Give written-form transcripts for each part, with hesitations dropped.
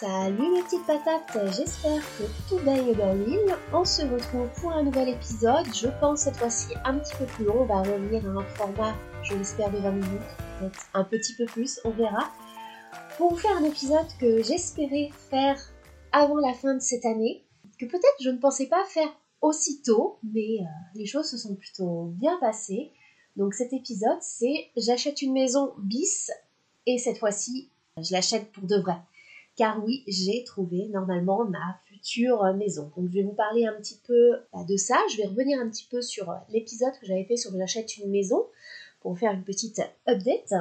Salut les petites patates, j'espère que tout baigne dans l'île. On se retrouve pour un nouvel épisode, je pense cette fois-ci un petit peu plus long, on va revenir à un format, je l'espère, de 20 minutes, peut-être un petit peu plus, on verra. Pour vous faire un épisode que j'espérais faire avant la fin de cette année, que peut-être je ne pensais pas faire aussitôt, mais les choses se sont plutôt bien passées. Donc cet épisode, c'est j'achète une maison bis, et cette fois-ci, je l'achète pour de vrai. Car oui, j'ai trouvé normalement ma future maison. Donc je vais vous parler un petit peu de ça. Je vais revenir un petit peu sur l'épisode que j'avais fait sur j'achète une maison pour faire une petite update.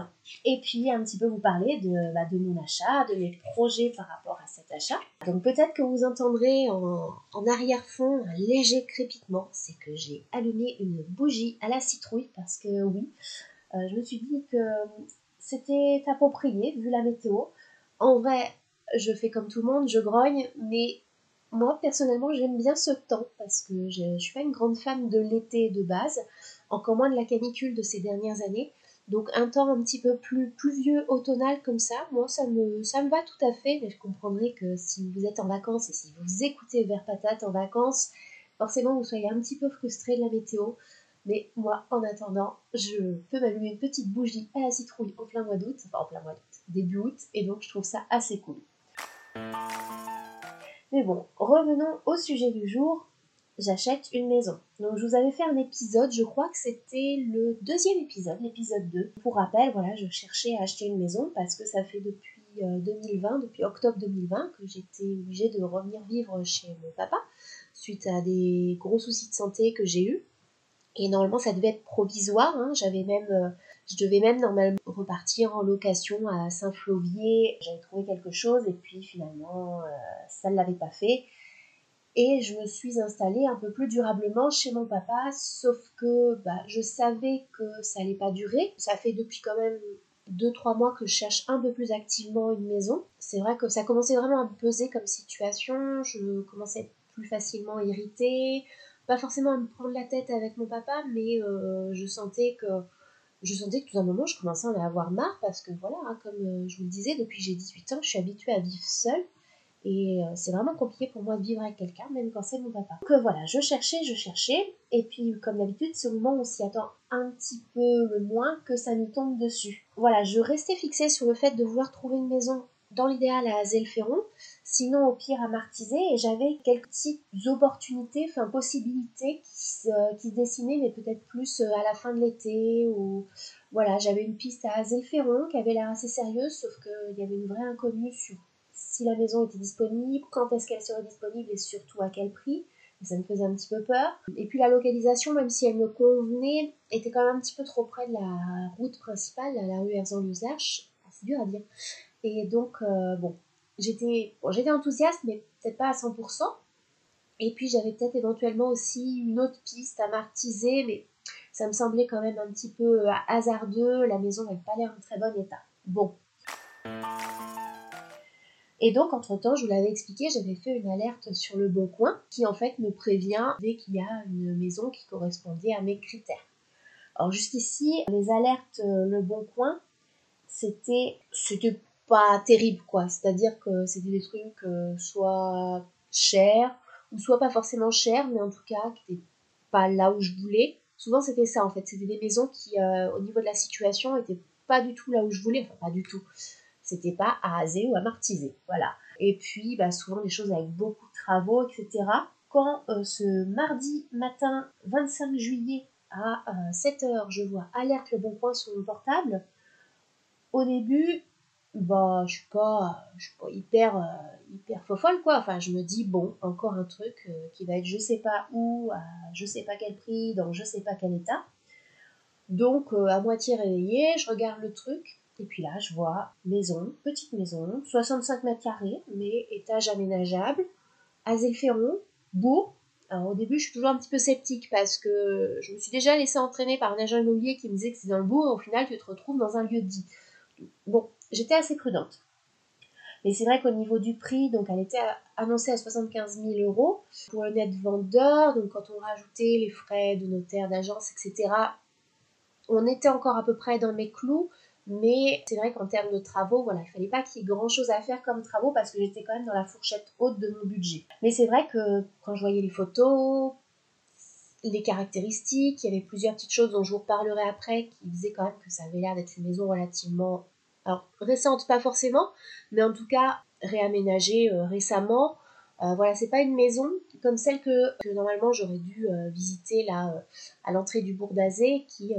Et puis un petit peu vous parler de mon achat, de mes projets par rapport à cet achat. Donc peut-être que vous entendrez en arrière-fond un léger crépitement. C'est que j'ai allumé une bougie à la citrouille parce que oui, je me suis dit que c'était approprié vu la météo. En vrai, je fais comme tout le monde, je grogne, mais moi personnellement j'aime bien ce temps parce que je ne suis pas une grande fan de l'été de base, encore moins de la canicule de ces dernières années. Donc un temps un petit peu plus pluvieux, automnal comme ça, moi ça me va tout à fait. Mais je comprendrai que si vous êtes en vacances et si vous écoutez Vert Patate en vacances, forcément vous soyez un petit peu frustré de la météo. Mais moi, en attendant, je peux m'allumer une petite bougie à la citrouille en plein mois d'août, début août, et donc je trouve ça assez cool. Mais bon, revenons au sujet du jour, j'achète une maison. Donc je vous avais fait un épisode, je crois que c'était le deuxième épisode, l'épisode 2. Pour rappel, voilà, je cherchais à acheter une maison parce que ça fait depuis 2020, depuis octobre 2020, que j'étais obligée de revenir vivre chez mon papa suite à des gros soucis de santé que j'ai eus. Et normalement ça devait être provisoire, hein. Je devais même normalement repartir en location à Saint-Flauvier, j'avais trouvé quelque chose et puis finalement ça ne l'avait pas fait. Et je me suis installée un peu plus durablement chez mon papa, sauf que je savais que ça n'allait pas durer. Ça fait depuis quand même 2-3 mois que je cherche un peu plus activement une maison. C'est vrai que ça commençait vraiment à me peser comme situation, je commençais à être plus facilement irritée. Pas forcément à me prendre la tête avec mon papa, mais je sentais que tout un moment, je commençais à en avoir marre, parce que voilà, hein, comme je vous le disais, depuis que j'ai 18 ans, je suis habituée à vivre seule, et c'est vraiment compliqué pour moi de vivre avec quelqu'un, même quand c'est mon papa. Donc voilà, je cherchais, et puis comme d'habitude, c'est au moment où on s'y attend un petit peu le moins que ça nous tombe dessus. Voilà, je restais fixée sur le fait de vouloir trouver une maison, dans l'idéal à Azay-le-Ferron, sinon au pire à Martizay, et j'avais quelques petites opportunités, enfin possibilités qui se dessinaient, mais peut-être plus à la fin de l'été, ou voilà, j'avais une piste à Azay-le-Ferron qui avait l'air assez sérieuse, sauf qu'il y avait une vraie inconnue sur si la maison était disponible, quand est-ce qu'elle serait disponible, et surtout à quel prix, et ça me faisait un petit peu peur. Et puis la localisation, même si elle me convenait, était quand même un petit peu trop près de la route principale, la rue Herzog-Luzerche, c'est dur à dire. Et donc, j'étais enthousiaste, mais peut-être pas à 100%. Et puis, j'avais peut-être éventuellement aussi une autre piste à martiser, mais ça me semblait quand même un petit peu hasardeux. La maison n'avait pas l'air en très bon état. Bon. Et donc, entre-temps, je vous l'avais expliqué, j'avais fait une alerte sur Le Bon Coin, qui en fait me prévient dès qu'il y a une maison qui correspondait à mes critères. Alors, jusqu'ici, les alertes Le Bon Coin, c'était pas terrible quoi, c'est-à-dire que c'était des trucs soit chers ou soit pas forcément chers, mais en tout cas qui n'étaient pas là où je voulais. Souvent c'était ça en fait, c'était des maisons qui au niveau de la situation n'étaient pas du tout là où je voulais, enfin pas du tout, c'était pas à aser ou à martiser, voilà. Et puis souvent des choses avec beaucoup de travaux, etc. Quand ce mardi matin 25 juillet à 7h je vois alerte Le Bon Coin sur mon portable, au début je suis pas hyper fofolle quoi, enfin je me dis bon, encore un truc qui va être je sais pas où, à je sais pas quel prix, dans je sais pas quel état. Donc à moitié réveillée, je regarde le truc, et puis là je vois maison, petite maison, 65 mètres carrés, mais étage aménageable, Azay-le-Ferron, bourg. Alors au début je suis toujours un petit peu sceptique parce que je me suis déjà laissée entraîner par un agent immobilier qui me disait que c'est dans le bourg, et au final tu te retrouves dans un lieu dit. Bon, j'étais assez prudente. Mais c'est vrai qu'au niveau du prix, donc elle était annoncée à 75 000 € pour le net vendeur. Donc quand on rajoutait les frais de notaire, d'agence, etc., on était encore à peu près dans mes clous. Mais c'est vrai qu'en termes de travaux, voilà, il fallait pas qu'il y ait grand-chose à faire comme travaux parce que j'étais quand même dans la fourchette haute de mon budget. Mais c'est vrai que quand je voyais les photos, les caractéristiques, il y avait plusieurs petites choses dont je vous reparlerai après qui faisaient quand même que ça avait l'air d'être une maison relativement... Alors, récente, pas forcément, mais en tout cas, réaménagée récemment. Voilà, c'est pas une maison comme celle que normalement j'aurais dû visiter là à l'entrée du bourg d'Azé qui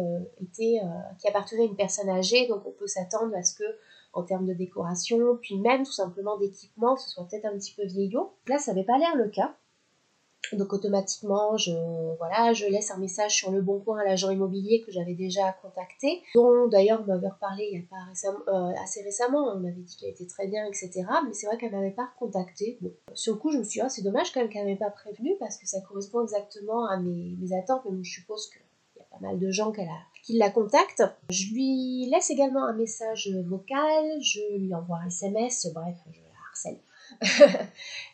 appartenait à une personne âgée, donc on peut s'attendre à ce que en termes de décoration, puis même tout simplement d'équipement, ce soit peut-être un petit peu vieillot. Là, ça n'avait pas l'air le cas. Donc automatiquement, je laisse un message sur Le Bon Coin à l'agent immobilier que j'avais déjà contacté, dont d'ailleurs on m'avait reparlé il y a pas assez récemment, on m'avait dit qu'elle était très bien, etc. Mais c'est vrai qu'elle m'avait pas recontacté. Bon. Sur le coup, je me suis dit, ah, c'est dommage quand même qu'elle m'ait pas prévenue parce que ça correspond exactement à mes attentes, mais je suppose qu'il y a pas mal de gens qui la contactent. Je lui laisse également un message vocal, je lui envoie un SMS, bref, je la harcèle.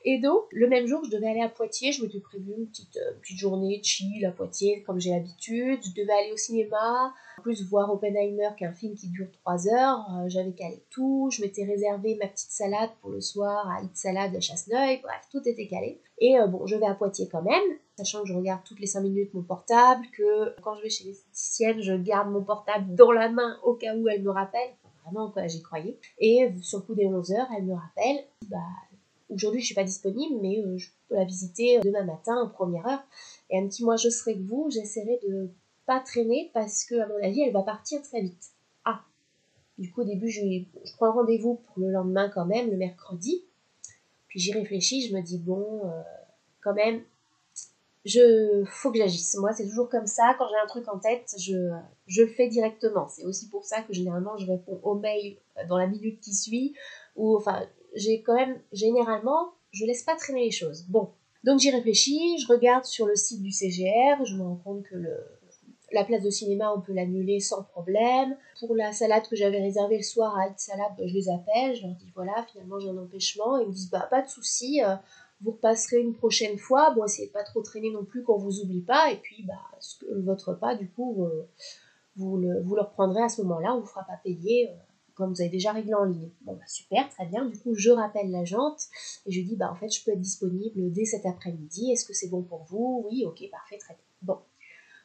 Et donc le même jour je devais aller à Poitiers, je m'étais prévu une petite journée chill à Poitiers comme j'ai l'habitude, je devais aller au cinéma, en plus voir Oppenheimer qui est un film qui dure 3 heures, j'avais calé tout, je m'étais réservé ma petite salade pour le soir à Eat Salade à Chasseneuil, bref tout était calé et je vais à Poitiers quand même, sachant que je regarde toutes les 5 minutes mon portable, que quand je vais chez l'esthéticienne je garde mon portable dans la main au cas où elle me rappelle, enfin, vraiment quoi, j'y croyais, et sur le coup des 11 h elle me rappelle, aujourd'hui, je ne suis pas disponible, mais je peux la visiter demain matin, en première heure. Et elle me dit, moi, je serai que vous, j'essaierai de ne pas traîner parce que, à mon avis, elle va partir très vite. Ah, du coup, au début, je prends rendez-vous pour le lendemain quand même, le mercredi. Puis j'y réfléchis, je me dis, quand même, faut que j'agisse. Moi, c'est toujours comme ça, quand j'ai un truc en tête, je le fais directement. C'est aussi pour ça que, généralement, je réponds aux mails dans la minute qui suit, ou, enfin... J'ai quand même, généralement, je laisse pas traîner les choses. Bon, donc j'y réfléchis, je regarde sur le site du CGR, je me rends compte que la place de cinéma, on peut l'annuler sans problème. Pour la salade que j'avais réservée le soir à Eat Salade, je les appelle, je leur dis voilà, finalement j'ai un empêchement. Ils me disent bah pas de souci, vous repasserez une prochaine fois. Bon, essayez de pas trop traîner non plus qu'on vous oublie pas. Et puis, votre repas, du coup, vous le reprendrez à ce moment-là, on vous fera pas payer. Comme vous avez déjà réglé en ligne. Bon, super, très bien. Du coup, je rappelle l'agente et je lui dis, en fait, je peux être disponible dès cet après-midi. Est-ce que c'est bon pour vous? Oui, ok, parfait, très bien. Bon.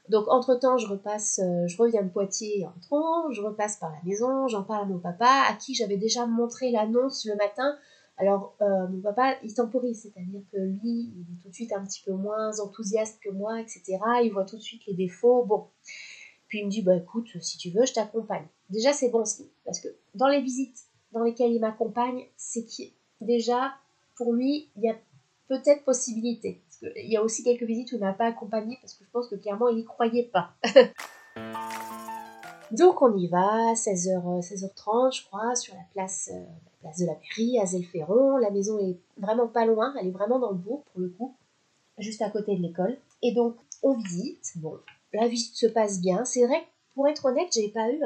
Donc, entre-temps, je reviens de Poitiers en tronc, je repasse par la maison, j'en parle à mon papa, à qui j'avais déjà montré l'annonce le matin. Alors, mon papa, il temporise, c'est-à-dire que lui, il est tout de suite un petit peu moins enthousiaste que moi, etc. Il voit tout de suite les défauts. Bon. Puis il me dit, écoute, si tu veux, je t'accompagne. Déjà, c'est bon signe, parce que dans les visites dans lesquelles il m'accompagne, c'est que déjà, pour lui, il y a peut-être possibilité. Parce qu'il y a aussi quelques visites où il ne m'a pas accompagnée, parce que je pense que clairement, il n'y croyait pas. Donc, on y va, 16h30, je crois, sur la place de la mairie, Azay-le-Ferron. La maison est vraiment pas loin, elle est vraiment dans le bourg, pour le coup, juste à côté de l'école. Et donc, on visite, la visite se passe bien. C'est vrai que pour être honnête, j'ai pas eu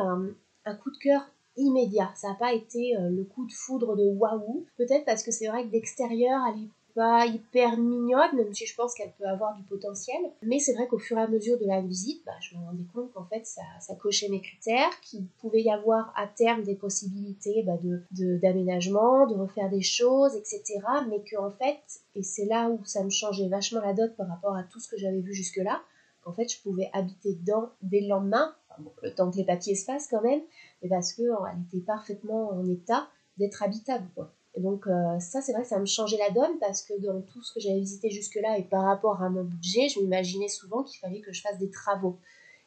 un coup de cœur immédiat. Ça n'a pas été le coup de foudre de waouh. Peut-être parce que c'est vrai que d'extérieur, elle n'est pas hyper mignonne, même si je pense qu'elle peut avoir du potentiel. Mais c'est vrai qu'au fur et à mesure de la visite, je me rendais compte qu'en fait, ça cochait mes critères, qu'il pouvait y avoir à terme des possibilités d'aménagement, de refaire des choses, etc. Mais qu'en fait, et c'est là où ça me changeait vachement la dot par rapport à tout ce que j'avais vu jusque-là, en fait, je pouvais habiter dedans dès le lendemain, le temps que les papiers se passent quand même, mais parce qu'elle était parfaitement en état d'être habitable, quoi. Et donc, ça, c'est vrai que ça me changeait la donne, parce que dans tout ce que j'avais visité jusque-là, et par rapport à mon budget, je m'imaginais souvent qu'il fallait que je fasse des travaux.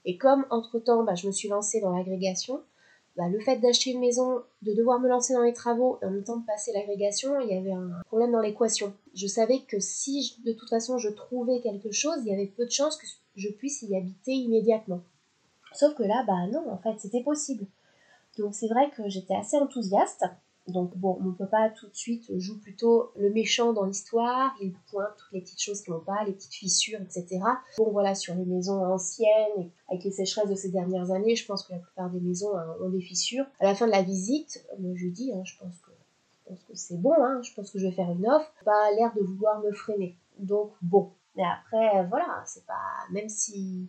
Et comme, entre-temps, je me suis lancée dans l'agrégation, le fait d'acheter une maison, de devoir me lancer dans les travaux, et en même temps de passer l'agrégation, il y avait un problème dans l'équation. Je savais que si, de toute façon, je trouvais quelque chose, il y avait peu de chances que je puisse y habiter immédiatement. Sauf que là, non, en fait, c'était possible. Donc c'est vrai que j'étais assez enthousiaste. Donc mon papa tout de suite joue plutôt le méchant dans l'histoire, il pointe toutes les petites choses qui vont pas, les petites fissures, etc. Sur les maisons anciennes, avec les sécheresses de ces dernières années, je pense que la plupart des maisons ont des fissures. À la fin de la visite, je lui dis, je pense que c'est bon, je pense que je vais faire une offre. Pas l'air de vouloir me freiner. Donc bon. Mais après, voilà, c'est pas... Même si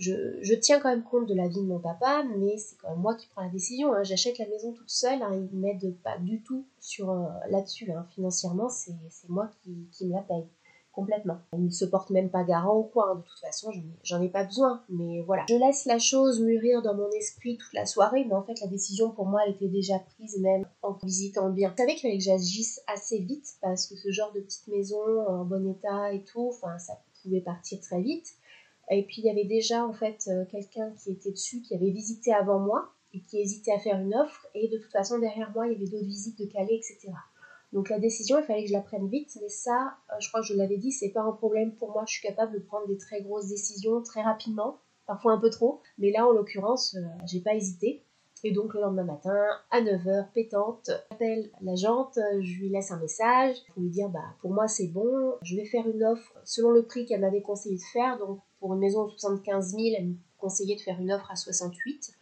Je tiens quand même compte de l'avis de mon papa, mais c'est quand même moi qui prends la décision. Hein. J'achète la maison toute seule, hein. Ils ne m'aident pas du tout là-dessus. Hein. Financièrement, c'est moi qui me la paye complètement. Ils ne se portent même pas garant ou quoi. Hein. De toute façon, j'en ai pas besoin. Mais voilà. Je laisse la chose mûrir dans mon esprit toute la soirée, mais en fait, la décision pour moi, elle était déjà prise même en visitant bien. Vous savez qu'il fallait que j'agisse assez vite, parce que ce genre de petite maison en bon état et tout, ça pouvait partir très vite. Et puis, il y avait déjà, en fait, quelqu'un qui était dessus, qui avait visité avant moi et qui hésitait à faire une offre. Et de toute façon, derrière moi, il y avait d'autres visites de Calais, etc. Donc, la décision, il fallait que je la prenne vite. Mais ça, je crois que je l'avais dit, c'est pas un problème pour moi. Je suis capable de prendre des très grosses décisions très rapidement, parfois un peu trop. Mais là, en l'occurrence, j'ai pas hésité. Et donc, le lendemain matin, à 9h, pétante, j'appelle la jante, je lui laisse un message pour lui dire, pour moi, c'est bon. Je vais faire une offre selon le prix qu'elle m'avait conseillé de faire. Donc, pour une maison de 75 000, elle me conseillait de faire une offre à 68.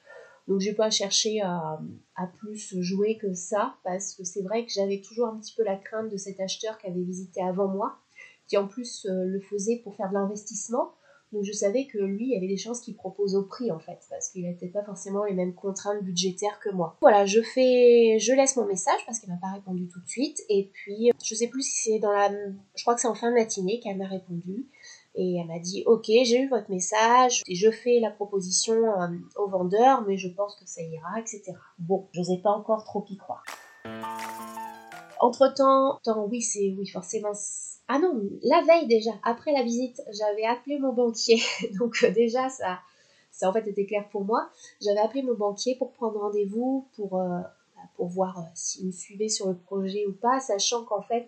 Donc, j'ai pas cherché à plus jouer que ça, parce que c'est vrai que j'avais toujours un petit peu la crainte de cet acheteur qui avait visité avant moi, qui en plus le faisait pour faire de l'investissement. Donc, je savais que lui, il y avait des chances qu'il propose au prix, en fait, parce qu'il n'avait pas forcément les mêmes contraintes budgétaires que moi. Voilà, je laisse mon message parce qu'elle m'a pas répondu tout de suite. Et puis, je sais plus si c'est je crois que c'est en fin de matinée qu'elle m'a répondu. Et elle m'a dit, ok, j'ai eu votre message, et je fais la proposition au vendeur, mais je pense que ça ira, etc. Bon, j'osais pas encore trop y croire. Entre-temps, forcément... Ah non, la veille déjà, après la visite, j'avais appelé mon banquier. Donc déjà, ça en fait était clair pour moi. J'avais appelé mon banquier pour prendre rendez-vous, pour voir s'il me suivait sur le projet ou pas, sachant qu'en fait...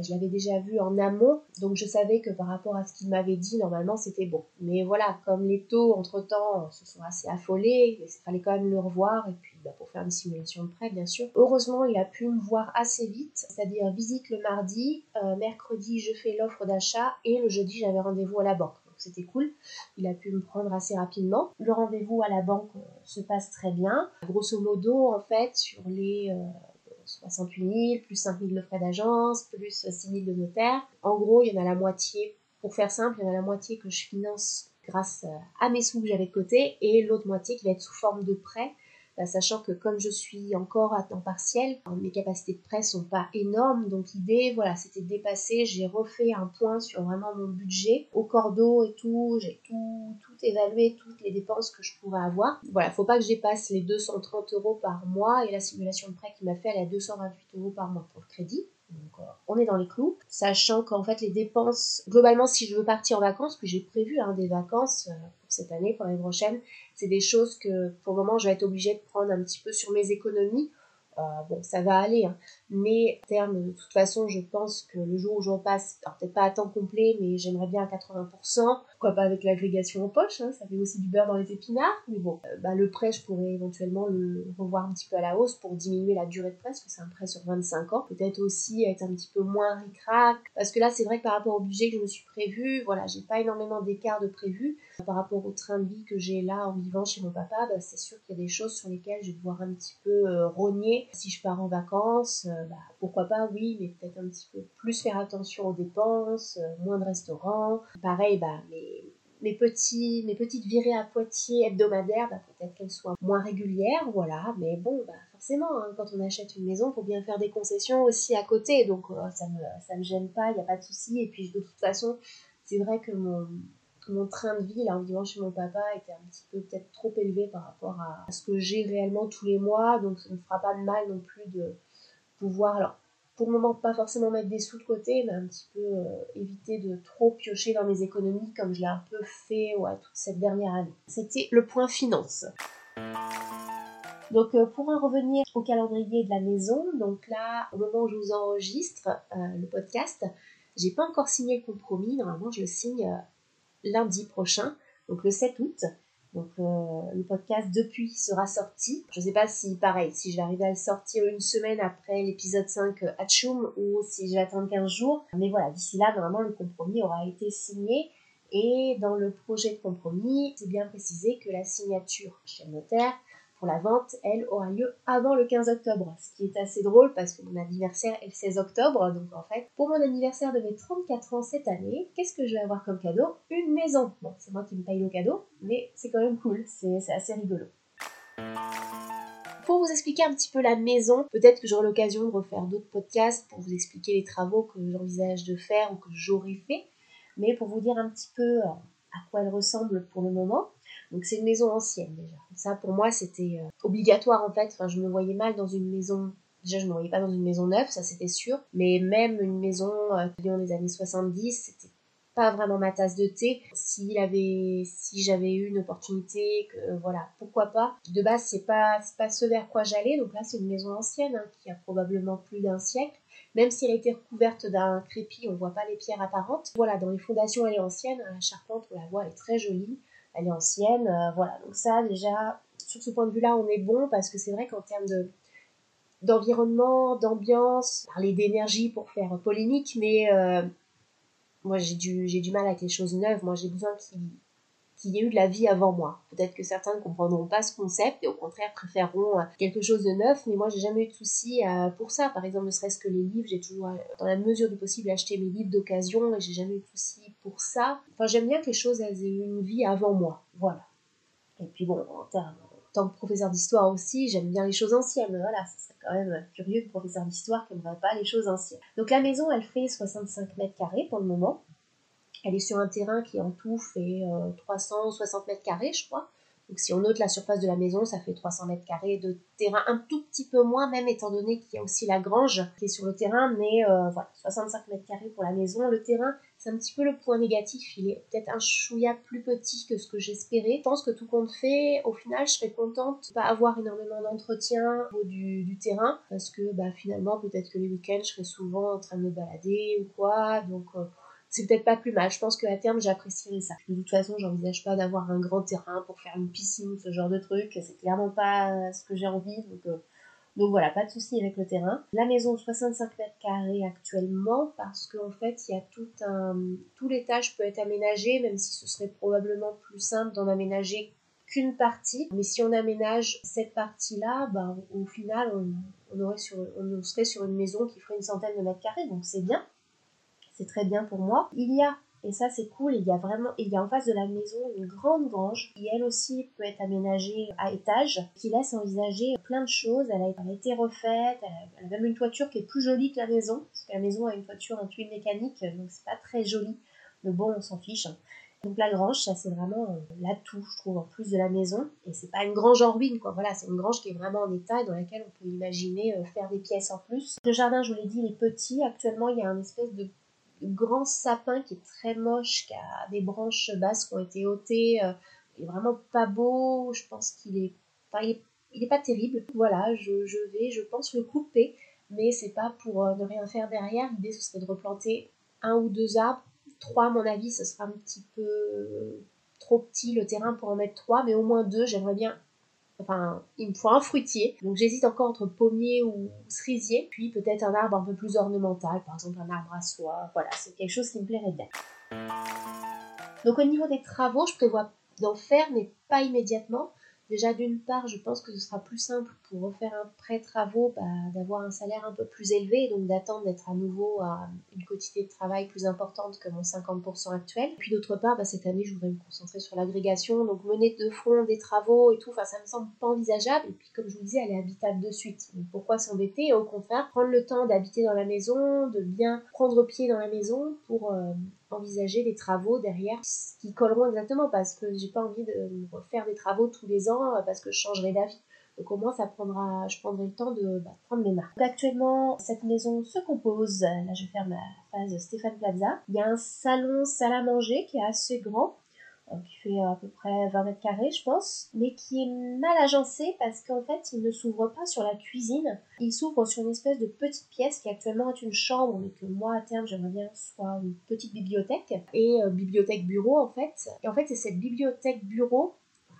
je l'avais déjà vu en amont, donc je savais que par rapport à ce qu'il m'avait dit, normalement, c'était bon. Mais voilà, comme les taux, entre-temps, se sont assez affolés, il fallait quand même le revoir, et puis pour faire une simulation de prêt, bien sûr. Heureusement, il a pu me voir assez vite, c'est-à-dire visite le mardi, mercredi, je fais l'offre d'achat, et le jeudi, j'avais rendez-vous à la banque. Donc c'était cool, il a pu me prendre assez rapidement. Le rendez-vous à la banque se passe très bien. Grosso modo, en fait, sur les... 68 000, plus 5 000 de frais d'agence, plus 6 000 de notaire. En gros, il y en a la moitié, pour faire simple, il y en a la moitié que je finance grâce à mes sous que j'avais de côté et l'autre moitié qui va être sous forme de prêt, sachant que comme je suis encore à temps partiel, mes capacités de prêt ne sont pas énormes. Donc l'idée, c'était de dépasser. J'ai refait un point sur vraiment mon budget, au cordeau et tout. J'ai tout évalué, toutes les dépenses que je pourrais avoir. Voilà, il ne faut pas que je dépasse les 230 € par mois. Et la simulation de prêt qu'il m'a fait, elle est à 228 € par mois pour le crédit. Donc on est dans les clous, sachant qu'en fait les dépenses, globalement si je veux partir en vacances, puis j'ai prévu des vacances pour cette année, pour l'année prochaine, c'est des choses que pour le moment je vais être obligée de prendre un petit peu sur mes économies, ça va aller, hein. Mais de toute façon je pense que le jour où je repasse, alors peut-être pas à temps complet, mais j'aimerais bien à 80%, pourquoi pas avec l'agrégation en poche, hein, ça fait aussi du beurre dans les épinards, mais bon, le prêt je pourrais éventuellement le revoir un petit peu à la hausse pour diminuer la durée de prêt, parce que c'est un prêt sur 25 ans, peut-être aussi être un petit peu moins ric-rac, parce que là c'est vrai que par rapport au budget que je me suis prévu, j'ai pas énormément d'écart de prévu, par rapport au train de vie que j'ai là en vivant chez mon papa, c'est sûr qu'il y a des choses sur lesquelles je vais devoir un petit peu rogner, si je pars en vacances, pourquoi pas, oui, mais peut-être un petit peu plus faire attention aux dépenses, moins de restaurants. Pareil, mes petites virées à Poitiers hebdomadaires, peut-être qu'elles soient moins régulières, voilà. Mais bon, forcément, hein, quand on achète une maison, il faut bien faire des concessions aussi à côté. Donc, ça me gêne pas, il n'y a pas de souci. Et puis, de toute façon, c'est vrai que mon train de vie, là, en vivant chez mon papa, était un petit peu peut-être trop élevé par rapport à ce que j'ai réellement tous les mois. Donc, ça ne me fera pas de mal non plus de... pouvoir, alors pour le moment pas forcément mettre des sous de côté, mais un petit peu éviter de trop piocher dans mes économies comme je l'ai un peu fait toute cette dernière année. C'était le point finance. Donc pour en revenir au calendrier de la maison, donc là au moment où je vous enregistre le podcast, j'ai pas encore signé le compromis, normalement je le signe lundi prochain, donc le 7 août. Donc le podcast depuis sera sorti. Je ne sais pas si je vais arriver à le sortir une semaine après l'épisode 5 Hatchoum ou si je vais attendre 15 jours. Mais voilà, d'ici là, normalement, le compromis aura été signé. Et dans le projet de compromis, c'est bien précisé que la signature chez le notaire pour la vente, elle, aura lieu avant le 15 octobre. Ce qui est assez drôle parce que mon anniversaire est le 16 octobre. Donc en fait, pour mon anniversaire de mes 34 ans cette année, qu'est-ce que je vais avoir comme cadeau? Une maison. Bon, c'est moi qui me paye le cadeau, mais c'est quand même cool, c'est assez rigolo. Pour vous expliquer un petit peu la maison, peut-être que j'aurai l'occasion de refaire d'autres podcasts pour vous expliquer les travaux que j'envisage de faire ou que j'aurais fait. Mais pour vous dire un petit peu à quoi elle ressemble pour le moment, donc c'est une maison ancienne déjà. Ça pour moi c'était obligatoire en fait, enfin, je me voyais mal dans une maison, déjà je me voyais pas dans une maison neuve, ça c'était sûr, mais même une maison des années 70, c'était pas vraiment ma tasse de thé. Si j'avais eu une opportunité, que voilà, pourquoi pas. De base, c'est pas ce vers quoi j'allais. Donc là, c'est une maison ancienne hein, qui a probablement plus d'un siècle. Même si elle a été recouverte d'un crépi, on voit pas les pierres apparentes. Voilà, dans les fondations, elle est ancienne. Hein, la charpente, on la voit, elle est très jolie. Elle est ancienne. Voilà, donc ça, déjà, sur ce point de vue-là, on est bon parce que c'est vrai qu'en termes d'environnement, d'ambiance, parler d'énergie pour faire polémique, mais... Moi, j'ai du mal avec les choses neuves. Moi, j'ai besoin qu'il y ait eu de la vie avant moi. Peut-être que certains ne comprendront pas ce concept et au contraire préféreront quelque chose de neuf. Mais moi, j'ai jamais eu de souci pour ça. Par exemple, ne serait-ce que les livres, j'ai toujours, dans la mesure du possible, acheté mes livres d'occasion et j'ai jamais eu de souci pour ça. Enfin, j'aime bien que les choses aient eu une vie avant moi. Voilà. Et puis bon, en tant que professeur d'histoire aussi, j'aime bien les choses anciennes. Voilà, ça serait quand même curieux de professeur d'histoire qui n'aimerait pas les choses anciennes. Donc la maison, elle fait 65 mètres carrés pour le moment. Elle est sur un terrain qui en tout fait 360 mètres carrés, je crois. Donc si on note la surface de la maison, ça fait 300 mètres carrés de terrain, un tout petit peu moins même, étant donné qu'il y a aussi la grange qui est sur le terrain, mais voilà, 65 mètres carrés pour la maison. Le terrain, c'est un petit peu le point négatif, il est peut-être un chouïa plus petit que ce que j'espérais. Je pense que tout compte fait, au final, je serais contente de pas avoir énormément d'entretien au niveau du terrain, parce que bah, finalement, peut-être que les week-ends, je serais souvent en train de me balader ou quoi, donc... C'est peut-être pas plus mal, je pense qu'à terme j'apprécierai ça. De toute façon, j'envisage pas d'avoir un grand terrain pour faire une piscine, ce genre de truc, c'est clairement pas ce que j'ai envie, donc voilà, pas de souci avec le terrain. La maison 65 mètres carrés actuellement, parce qu'en fait, il y a tout l'étage peut être aménagé, même si ce serait probablement plus simple d'en aménager qu'une partie, mais si on aménage cette partie-là, bah, au final, on serait sur une maison qui ferait une centaine de mètres carrés, donc c'est bien. C'est très bien pour moi. Il y a, et ça c'est cool, il y a en face de la maison une grande grange qui elle aussi peut être aménagée à étage, qui laisse envisager plein de choses. Elle a été refaite, elle a même une toiture qui est plus jolie que la maison, parce que la maison a une toiture en tuiles mécaniques, donc c'est pas très joli, mais bon on s'en fiche. Donc la grange, ça c'est vraiment l'atout, je trouve, en plus de la maison. Et c'est pas une grange en ruine, quoi. Voilà, c'est une grange qui est vraiment en état et dans laquelle on peut imaginer faire des pièces en plus. Le jardin, je vous l'ai dit, il est petit. Actuellement, il y a un espèce de grand sapin qui est très moche, qui a des branches basses qui ont été ôtées, il est vraiment pas beau, je pense qu'il est, enfin, il est pas terrible. Voilà, je pense le couper, mais c'est pas pour ne rien faire derrière. L'idée ce serait de replanter un ou deux arbres, trois à mon avis ce sera un petit peu trop petit le terrain pour en mettre trois, mais au moins deux j'aimerais bien. Enfin, il me faut un fruitier, donc j'hésite encore entre pommier ou cerisier, puis peut-être un arbre un peu plus ornemental, par exemple un arbre à soie, voilà, c'est quelque chose qui me plairait bien. Donc au niveau des travaux, je prévois d'en faire, mais pas immédiatement. Déjà d'une part, je pense que ce sera plus simple pour refaire un pré-travaux, bah, d'avoir un salaire un peu plus élevé, donc d'attendre d'être à nouveau à une quantité de travail plus importante que mon 50% actuel. Puis d'autre part, bah, cette année, je voudrais me concentrer sur l'agrégation, donc mener de front des travaux et tout, enfin ça me semble pas envisageable. Et puis comme je vous disais, elle est habitable de suite, donc pourquoi s'embêter? Et au contraire, prendre le temps d'habiter dans la maison, de bien prendre pied dans la maison pour... envisager des travaux derrière qui colleront exactement, parce que j'ai pas envie de refaire des travaux tous les ans parce que je changerai d'avis. Donc au moins je prendrai le temps de prendre mes marques. Donc actuellement cette maison se compose, là je vais faire ma phase Stéphane Plaza, il y a un salon salle à manger qui est assez grand, qui fait à peu près 20 mètres carrés je pense, mais qui est mal agencé parce qu'en fait il ne s'ouvre pas sur la cuisine, il s'ouvre sur une espèce de petite pièce qui actuellement est une chambre, mais que moi à terme j'aimerais bien que ce soit une petite bibliothèque, et bibliothèque bureau en fait. Et en fait c'est cette bibliothèque bureau,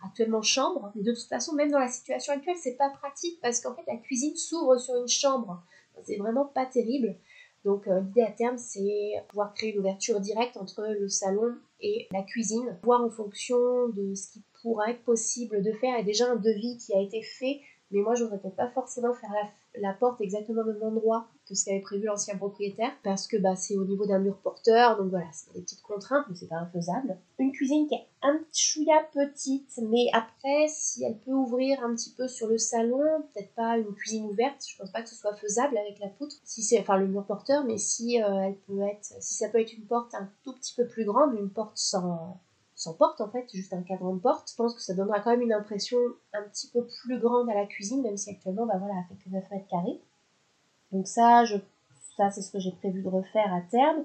actuellement chambre, mais de toute façon même dans la situation actuelle c'est pas pratique parce qu'en fait la cuisine s'ouvre sur une chambre, c'est vraiment pas terrible. Donc l'idée à terme c'est pouvoir créer une ouverture directe entre le salon et la cuisine, voir en fonction de ce qui pourrait être possible de faire. Il y a déjà un devis qui a été fait, mais moi je voudrais peut-être pas forcément faire la porte exactement au même endroit que ce qu'avait prévu l'ancien propriétaire, parce que bah, c'est au niveau d'un mur porteur, donc voilà, c'est des petites contraintes, mais c'est pas infaisable. Une cuisine qui est un petit chouïa petite, mais après, si elle peut ouvrir un petit peu sur le salon, peut-être pas une cuisine ouverte, je pense pas que ce soit faisable avec la poutre, si c'est, enfin le mur porteur, mais si elle peut être, si ça peut être une porte un tout petit peu plus grande, une porte sans porte en fait, juste un cadran de porte, je pense que ça donnera quand même une impression un petit peu plus grande à la cuisine, même si actuellement, bah voilà, elle fait que 9 mètres carrés. Donc ça c'est ce que j'ai prévu de refaire à terme,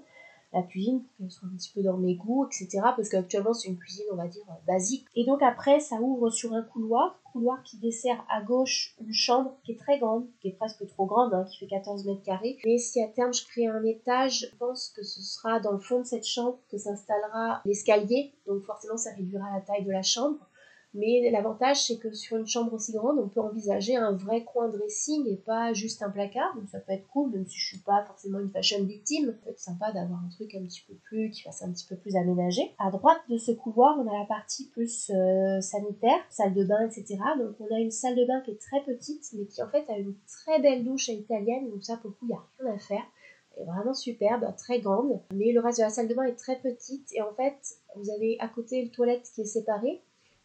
la cuisine, pour qu'elle soit un petit peu dans mes goûts, etc. Parce qu'actuellement c'est une cuisine, on va dire, basique. Et donc après ça ouvre sur un couloir qui dessert à gauche une chambre qui est très grande, qui est presque trop grande, hein, qui fait 14 mètres carrés. Mais si à terme je crée un étage, je pense que ce sera dans le fond de cette chambre que s'installera l'escalier, donc forcément ça réduira la taille de la chambre. Mais l'avantage, c'est que sur une chambre aussi grande, on peut envisager un vrai coin dressing et pas juste un placard. Donc ça peut être cool, même si je suis pas forcément une fashion victime. Ça peut être sympa d'avoir un truc un petit peu plus, qui fasse un petit peu plus aménagé. À droite de ce couloir, on a la partie plus sanitaire, salle de bain, etc. Donc on a une salle de bain qui est très petite, mais qui en fait a une très belle douche à l'italienne. Donc ça, pour le coup, il n'y a rien à faire. Elle est vraiment superbe, très grande. Mais le reste de la salle de bain est très petite. Et en fait, vous avez à côté le toilette qui est séparée.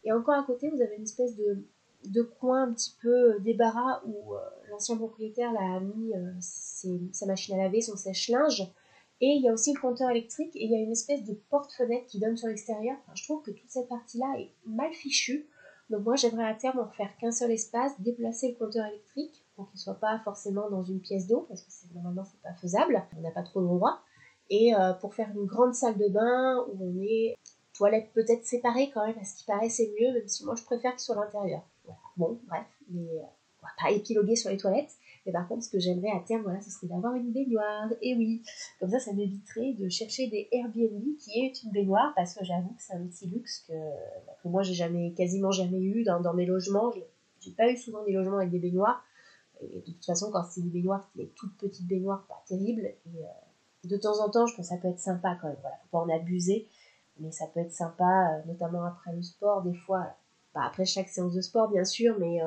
Et encore à côté, vous avez une espèce de coin un petit peu débarras où l'ancien propriétaire a mis sa machine à laver, son sèche-linge. Et il y a aussi le compteur électrique et il y a une espèce de porte-fenêtre qui donne sur l'extérieur. Enfin, je trouve que toute cette partie-là est mal fichue. Donc moi, j'aimerais à terme en refaire qu'un seul espace, déplacer le compteur électrique pour qu'il ne soit pas forcément dans une pièce d'eau, parce que normalement, c'est pas faisable. On n'a pas trop le droit. Et pour faire une grande salle de bain où on est... toilette peut-être séparée quand même, à ce qui paraît c'est mieux, même si moi je préfère que sur l'intérieur. Voilà. Bon, bref, mais on va pas épiloguer sur les toilettes, mais par contre ce que j'aimerais à terme, voilà, ce serait d'avoir une baignoire, et oui, comme ça, ça m'éviterait de chercher des Airbnb qui aient une baignoire, parce que j'avoue que c'est un petit luxe que moi j'ai quasiment jamais eu dans mes logements, j'ai pas eu souvent des logements avec des baignoires, et de toute façon quand c'est des baignoires, c'est des toutes petites baignoires, pas terribles, et de temps en temps, je pense que ça peut être sympa quand même, voilà, faut pas en abuser, mais ça peut être sympa, notamment après le sport, des fois, pas après chaque séance de sport bien sûr, mais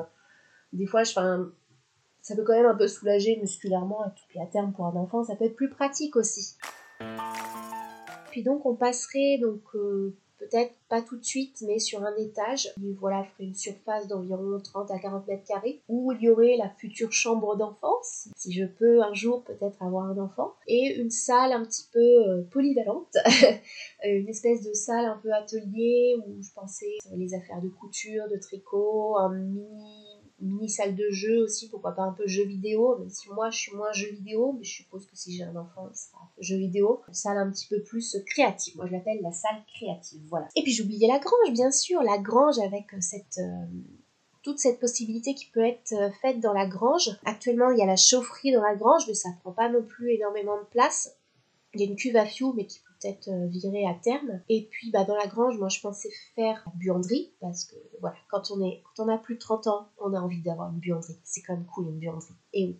des fois, ça peut quand même un peu soulager musculairement, et tout. Puis à terme pour un enfant, ça peut être plus pratique aussi. Puis donc on passerait, donc peut-être pas tout de suite, mais sur un étage, qui voilà, ferait une surface d'environ 30 à 40 mètres carrés, où il y aurait la future chambre d'enfance, si je peux un jour peut-être avoir un enfant, et une salle un petit peu polyvalente, une espèce de salle un peu atelier, où je pensais les affaires de couture, de tricot, un mini salle de jeu aussi, pourquoi pas un peu jeu vidéo, même si moi je suis moins jeu vidéo, mais je suppose que si j'ai un enfant, il sera jeu vidéo. Une salle un petit peu plus créative, moi je l'appelle la salle créative, voilà. Et puis j'oubliais la grange, bien sûr, la grange avec toute cette possibilité qui peut être faite dans la grange. Actuellement, il y a la chaufferie dans la grange, mais ça ne prend pas non plus énormément de place. Il y a une cuve à fioul, mais qui peut être virée à terme. Et puis bah, dans la grange, moi je pensais faire la buanderie, parce que voilà, quand on a plus de 30 ans, on a envie d'avoir une buanderie. C'est quand même cool une buanderie, et oui.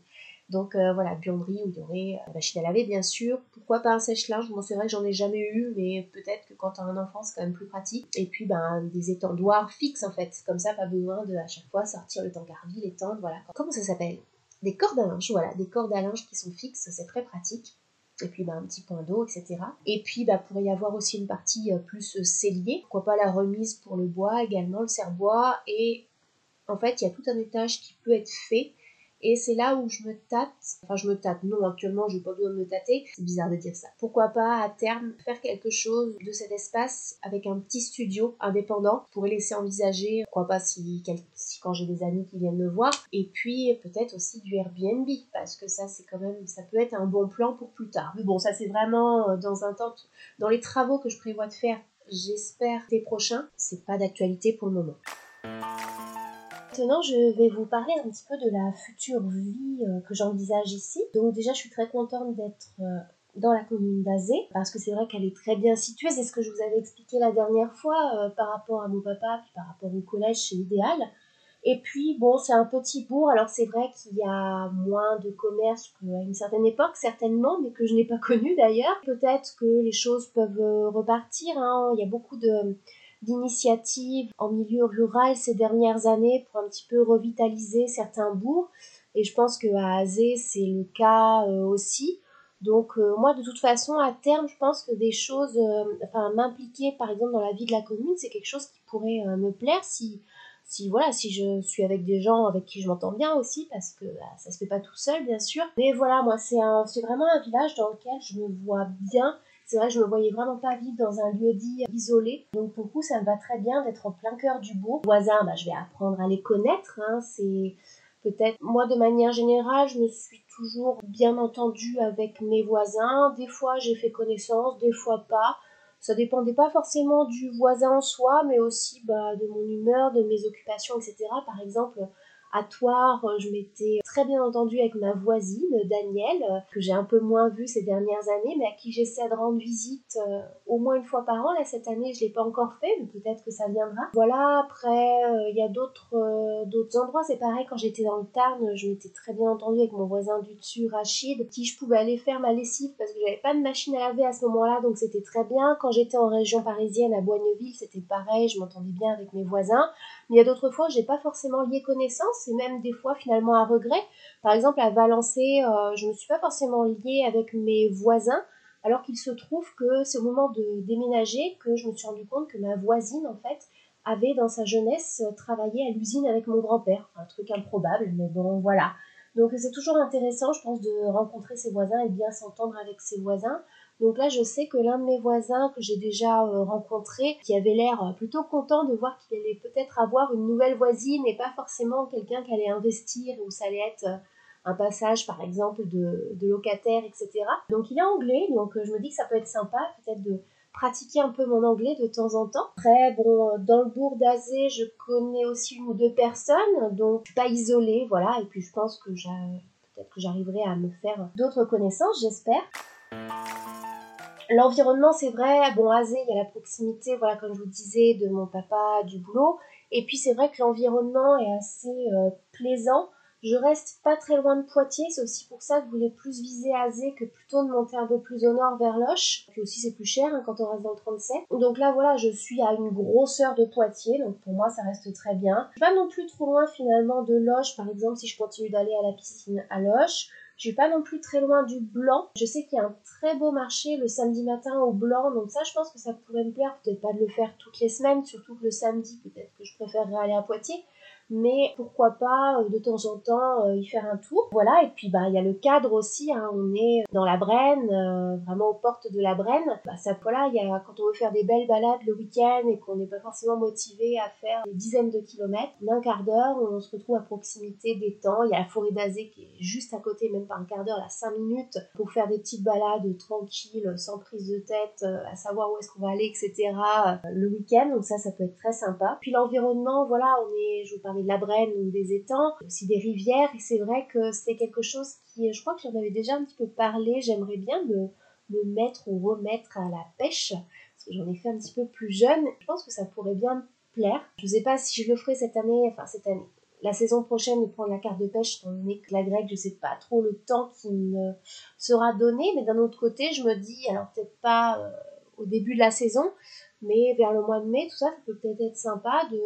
Donc voilà, buanderie où il y aurait la machine à laver bien sûr, pourquoi pas un sèche-linge, bon, c'est vrai que j'en ai jamais eu, mais peut-être que quand on a un enfant c'est quand même plus pratique. Et puis ben, des étendoirs fixes en fait, comme ça pas besoin de à chaque fois sortir le tankard-vis, l'étendre, voilà. Comment ça s'appelle? Des cordes à linge, voilà, des cordes à linge qui sont fixes, c'est très pratique. Et puis bah, un petit point d'eau, etc. Et puis bah, pourrait y avoir aussi une partie plus cellier, pourquoi pas la remise pour le bois également, le serre-bois, et en fait il y a tout un étage qui peut être fait, et c'est là où je me tâte, enfin je me tâte, non actuellement je n'ai pas besoin de me tâter, c'est bizarre de dire ça. Pourquoi pas à terme faire quelque chose de cet espace avec un petit studio indépendant, je pourrais laisser envisager, pourquoi pas si quand j'ai des amis qui viennent me voir, et puis peut-être aussi du Airbnb, parce que ça c'est quand même, ça peut être un bon plan pour plus tard. Mais bon ça c'est vraiment dans un temps, dans les travaux que je prévois de faire, j'espère l'été prochain, c'est pas d'actualité pour le moment. Maintenant, je vais vous parler un petit peu de la future vie que j'envisage ici. Donc déjà, je suis très contente d'être dans la commune d'Azé, parce que c'est vrai qu'elle est très bien située. C'est ce que je vous avais expliqué la dernière fois par rapport à mon papa, puis par rapport au collège, c'est idéal. Et puis, bon, c'est un petit bourg. Alors, c'est vrai qu'il y a moins de commerce qu'à une certaine époque, certainement, mais que je n'ai pas connu d'ailleurs. Peut-être que les choses peuvent repartir, hein. Il y a beaucoup d'initiatives en milieu rural ces dernières années pour un petit peu revitaliser certains bourgs. Et je pense qu'à Azé, c'est le cas aussi. Donc, moi, de toute façon, à terme, je pense que des choses... m'impliquer, par exemple, dans la vie de la commune, c'est quelque chose qui pourrait me plaire si je suis avec des gens avec qui je m'entends bien aussi, parce que ça se fait pas tout seul, bien sûr. Mais voilà, moi, c'est vraiment un village dans lequel je me vois bien. C'est vrai, je me voyais vraiment pas vivre dans un lieu dit isolé. Donc, pour le coup, ça me va très bien d'être en plein cœur du bourg. Les voisins, je vais apprendre à les connaître, hein, c'est... Peut-être, moi de manière générale, je me suis toujours bien entendue avec mes voisins. Des fois, j'ai fait connaissance, des fois pas. Ça dépendait pas forcément du voisin en soi, mais aussi de mon humeur, de mes occupations, etc. Par exemple, à Tours, je m'étais très bien entendue avec ma voisine, Danielle, que j'ai un peu moins vue ces dernières années, mais à qui j'essaie de rendre visite au moins une fois par an. Là, cette année, je ne l'ai pas encore fait, mais peut-être que ça viendra. Voilà, après, il y a d'autres endroits. C'est pareil, quand j'étais dans le Tarn, je m'étais très bien entendue avec mon voisin du dessus, Rachid, qui je pouvais aller faire ma lessive parce que je n'avais pas de machine à laver à ce moment-là, donc c'était très bien. Quand j'étais en région parisienne, à Boigneville, c'était pareil, je m'entendais bien avec mes voisins. Mais il y a d'autres fois, je n'ai pas forcément lié connaissance. C'est même des fois finalement à regret. Par exemple à Valence, je ne me suis pas forcément liée avec mes voisins, alors qu'il se trouve que c'est au moment de déménager que je me suis rendu compte que ma voisine en fait avait dans sa jeunesse travaillé à l'usine avec mon grand-père. Un truc improbable, mais bon voilà. Donc c'est toujours intéressant je pense de rencontrer ses voisins et de bien s'entendre avec ses voisins. Donc là je sais que l'un de mes voisins que j'ai déjà rencontré, qui avait l'air plutôt content de voir qu'il allait peut-être avoir une nouvelle voisine et pas forcément quelqu'un qui allait investir ou ça allait être un passage par exemple de locataire, etc. Donc il est anglais, donc je me dis que ça peut être sympa peut-être de pratiquer un peu mon anglais de temps en temps. Après, bon, dans le bourg d'Azé, je connais aussi une ou deux personnes, donc je suis pas isolée, voilà, et puis je pense que peut-être que j'arriverai à me faire d'autres connaissances, j'espère. L'environnement, c'est vrai, bon, Azé, il y a la proximité, voilà, comme je vous disais, de mon papa, du boulot, et puis c'est vrai que l'environnement est assez plaisant. Je reste pas très loin de Poitiers, c'est aussi pour ça que je voulais plus viser Azé que plutôt de monter un peu plus au nord vers Loche. Puis aussi c'est plus cher hein, quand on reste dans le 37. Donc là voilà, je suis à une grosse heure de Poitiers, donc pour moi ça reste très bien. Je suis pas non plus trop loin finalement de Loche, par exemple si je continue d'aller à la piscine à Loche. Je suis pas non plus très loin du Blanc. Je sais qu'il y a un très beau marché le samedi matin au Blanc, donc ça je pense que ça pourrait me plaire, peut-être pas de le faire toutes les semaines, surtout que le samedi peut-être que je préférerais aller à Poitiers. Mais pourquoi pas de temps en temps y faire un tour. Voilà, et puis il y a le cadre aussi, hein, on est dans la Brenne, vraiment aux portes de la Brenne. Ça voilà, quand on veut faire des belles balades le week-end et qu'on n'est pas forcément motivé à faire des dizaines de kilomètres, en un quart d'heure, on se retrouve à proximité des temps. Il y a la forêt d'Azé qui est juste à côté, même pas un quart d'heure, là 5 minutes, pour faire des petites balades tranquilles, sans prise de tête, à savoir où est-ce qu'on va aller, etc. Le week-end, donc ça peut être très sympa. Puis l'environnement, voilà, je vous parlais de la Brenne ou des étangs, aussi des rivières, et c'est vrai que c'est quelque chose qui, je crois que j'en avais déjà un petit peu parlé, j'aimerais bien me mettre ou remettre à la pêche, parce que j'en ai fait un petit peu plus jeune, je pense que ça pourrait bien me plaire. Je ne sais pas si je le ferai cette année, la saison prochaine de prendre la carte de pêche, on est que la grecque, je ne sais pas trop le temps qui me sera donné, mais d'un autre côté, je me dis, alors peut-être pas au début de la saison, mais vers le mois de mai, tout ça, ça peut peut-être être sympa de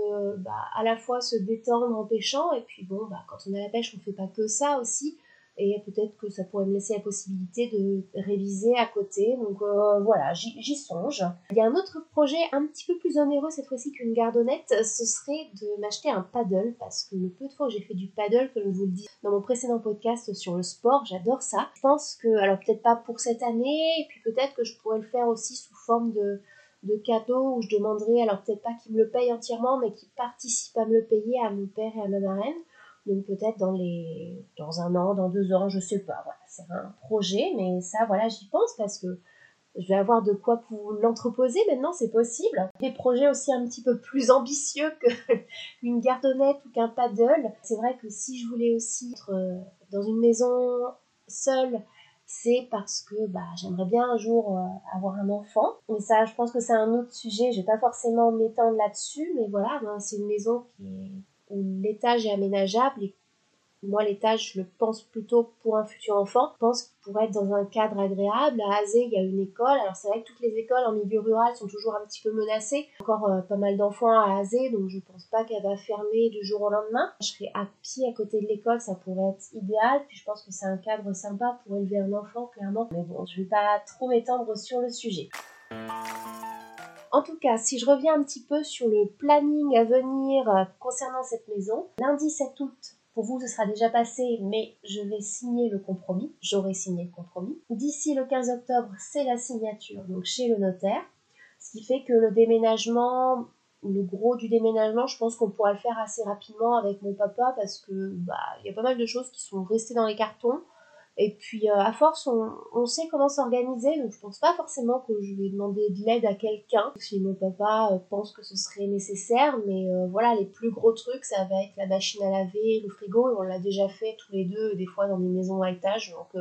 à la fois se détendre en pêchant, et puis bon, quand on est à la pêche, on ne fait pas que ça aussi, et peut-être que ça pourrait me laisser la possibilité de réviser à côté, donc voilà, j'y songe. Il y a un autre projet un petit peu plus onéreux cette fois-ci qu'une gardonnette, ce serait de m'acheter un paddle, parce que le peu de fois que j'ai fait du paddle, comme je vous le dis dans mon précédent podcast sur le sport, j'adore ça. Je pense que, alors peut-être pas pour cette année, et puis peut-être que je pourrais le faire aussi sous forme de cadeaux où je demanderai, alors peut-être pas qu'ils me le payent entièrement, mais qu'ils participent à me le payer à mon père et à ma marraine. Donc peut-être dans 1 an, dans 2 ans, je sais pas. Voilà, c'est un projet, mais ça, voilà, j'y pense parce que je vais avoir de quoi pour l'entreposer maintenant, c'est possible. Des projets aussi un petit peu plus ambitieux qu'une gardonnette ou qu'un paddle. C'est vrai que si je voulais aussi être dans une maison seule, c'est parce que j'aimerais bien un jour avoir un enfant. Mais ça, je pense que c'est un autre sujet, je vais pas forcément m'étendre là-dessus, mais voilà, c'est une maison qui est où l'étage est aménageable. Et moi, l'étage, je le pense plutôt pour un futur enfant. Je pense pour être dans un cadre agréable. À Azé, il y a une école. Alors, c'est vrai que toutes les écoles en milieu rural sont toujours un petit peu menacées. Encore pas mal d'enfants à Azé, donc je pense pas qu'elle va fermer du jour au lendemain. Je serai à pied à côté de l'école, ça pourrait être idéal. Puis je pense que c'est un cadre sympa pour élever un enfant, clairement. Mais bon, je vais pas trop m'étendre sur le sujet. En tout cas, si je reviens un petit peu sur le planning à venir concernant cette maison, lundi 7 août, pour vous, ce sera déjà passé, mais je vais signer le compromis. J'aurai signé le compromis. D'ici le 15 octobre, c'est la signature, donc chez le notaire. Ce qui fait que le déménagement, le gros du déménagement, je pense qu'on pourra le faire assez rapidement avec mon papa parce que y a pas mal de choses qui sont restées dans les cartons. Et puis, à force, on sait comment s'organiser, donc je pense pas forcément que je vais demander de l'aide à quelqu'un. Si mon papa pense que ce serait nécessaire, mais voilà, les plus gros trucs, ça va être la machine à laver, le frigo, et on l'a déjà fait tous les deux, des fois dans des maisons à étage, donc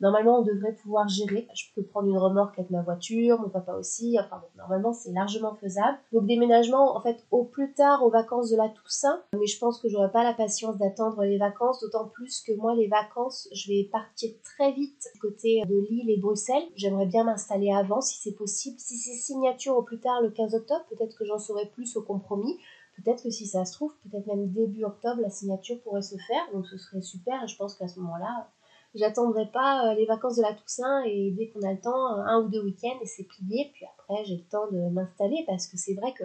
normalement, on devrait pouvoir gérer. Je peux prendre une remorque avec ma voiture, mon papa aussi, enfin bon, normalement, c'est largement faisable. Donc, déménagement, en fait, au plus tard, aux vacances de la Toussaint, mais je pense que j'aurai pas la patience d'attendre les vacances, d'autant plus que moi, les vacances, je vais partir très vite du côté de Lille et Bruxelles. J'aimerais bien m'installer avant, si c'est possible. Si c'est signature au plus tard, le 15 octobre, peut-être que j'en saurai plus au compromis. Peut-être que si ça se trouve, peut-être même début octobre, la signature pourrait se faire, donc ce serait super, et je pense qu'à ce moment-là, j'attendrai pas les vacances de la Toussaint et dès qu'on a le temps, un ou deux week-ends et c'est plié. Puis après, j'ai le temps de m'installer parce que c'est vrai que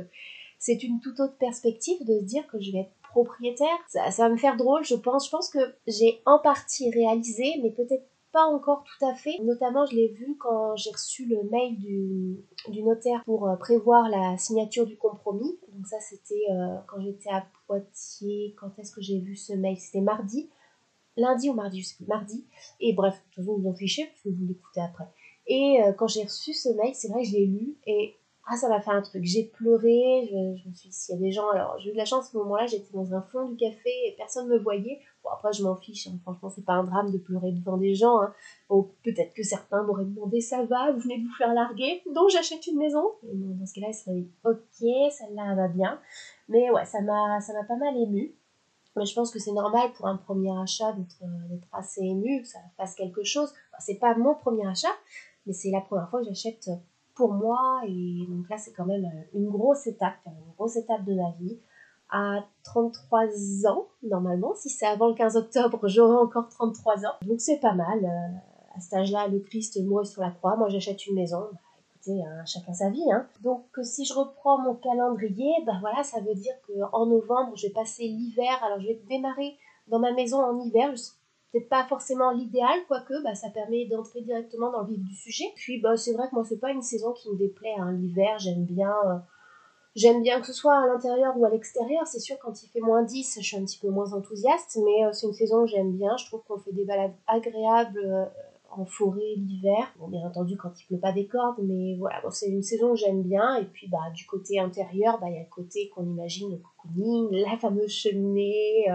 c'est une toute autre perspective de se dire que je vais être propriétaire. Ça va me faire drôle, je pense. Je pense que j'ai en partie réalisé, mais peut-être pas encore tout à fait. Notamment, je l'ai vu quand j'ai reçu le mail du notaire pour prévoir la signature du compromis. Donc ça, c'était quand j'étais à Poitiers. Quand est-ce que j'ai vu ce mail? C'était mardi. Lundi ou mardi, je sais plus, mardi, et bref, de toute façon vous en fichez, parce que vous l'écoutez après. Et quand j'ai reçu ce mail, c'est vrai que je l'ai lu, et ça m'a fait un truc, j'ai pleuré, je me suis dit, s'il y a des gens, alors j'ai eu de la chance, à ce moment-là, j'étais dans un fond du café, et personne ne me voyait, bon après je m'en fiche, hein. Franchement c'est pas un drame de pleurer devant des gens, hein. Bon, peut-être que certains m'auraient demandé, ça va, vous venez de vous faire larguer, donc j'achète une maison, et bon, dans ce cas-là, ils seraient dit, ok, celle-là va bien, mais ouais, ça m'a pas mal émue. Mais je pense que c'est normal pour un premier achat d'être assez ému, que ça fasse quelque chose. Enfin, c'est pas mon premier achat, mais c'est la première fois que j'achète pour moi. Et donc là, c'est quand même une grosse étape de ma vie. À 33 ans, normalement, si c'est avant le 15 octobre, j'aurai encore 33 ans. Donc c'est pas mal. À cet âge-là, le Christ mourait sur la croix. Moi, j'achète une maison. Écoutez, hein, chacun sa vie. Hein. Donc, si je reprends mon calendrier, voilà, ça veut dire qu'en novembre, je vais passer l'hiver. Alors, je vais démarrer dans ma maison en hiver. C'est peut-être pas forcément l'idéal, quoique ça permet d'entrer directement dans le vif du sujet. Puis, c'est vrai que moi, c'est pas une saison qui me déplaît. Hein. L'hiver, j'aime bien que ce soit à l'intérieur ou à l'extérieur. C'est sûr, quand il fait moins 10, je suis un petit peu moins enthousiaste. Mais c'est une saison que j'aime bien. Je trouve qu'on fait des balades agréables. En forêt l'hiver, bon, bien entendu quand il pleut pas des cordes, mais voilà, c'est une saison que j'aime bien, et puis du côté intérieur, il y a le côté qu'on imagine, le cocooning, la fameuse cheminée,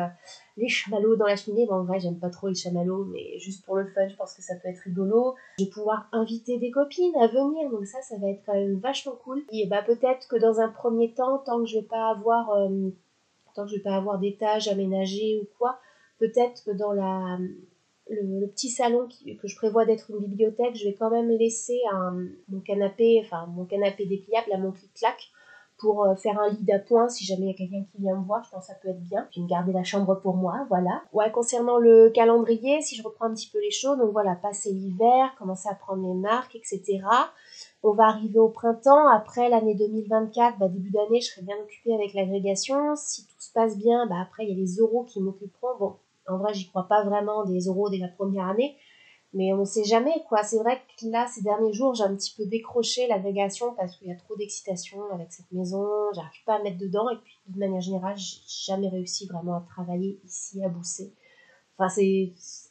les chamallows dans la cheminée, en vrai j'aime pas trop les chamallows, mais juste pour le fun, je pense que ça peut être rigolo, je vais pouvoir inviter des copines à venir, donc ça va être quand même vachement cool, et peut-être que dans un premier temps, tant que je vais pas avoir d'étage aménagé ou quoi, peut-être que dans le petit salon que je prévois d'être une bibliothèque, je vais quand même laisser mon canapé dépliable, mon clic-clac, pour faire un lit d'appoint si jamais il y a quelqu'un qui vient me voir, je pense que ça peut être bien. Puis me garder la chambre pour moi, voilà. Ouais, concernant le calendrier, si je reprends un petit peu les choses, donc voilà, passer l'hiver, commencer à prendre mes marques, etc. On va arriver au printemps, après l'année 2024, début d'année, je serai bien occupée avec l'agrégation. Si tout se passe bien, après il y a les oraux qui m'occuperont, bon. En vrai, j'y crois pas vraiment des oraux dès la première année, mais on sait jamais, quoi. C'est vrai que là, ces derniers jours, j'ai un petit peu décroché l'agrégation parce qu'il y a trop d'excitation avec cette maison, j'arrive pas à mettre dedans, et puis de manière générale, j'ai jamais réussi vraiment à travailler ici, à Boussay. Enfin,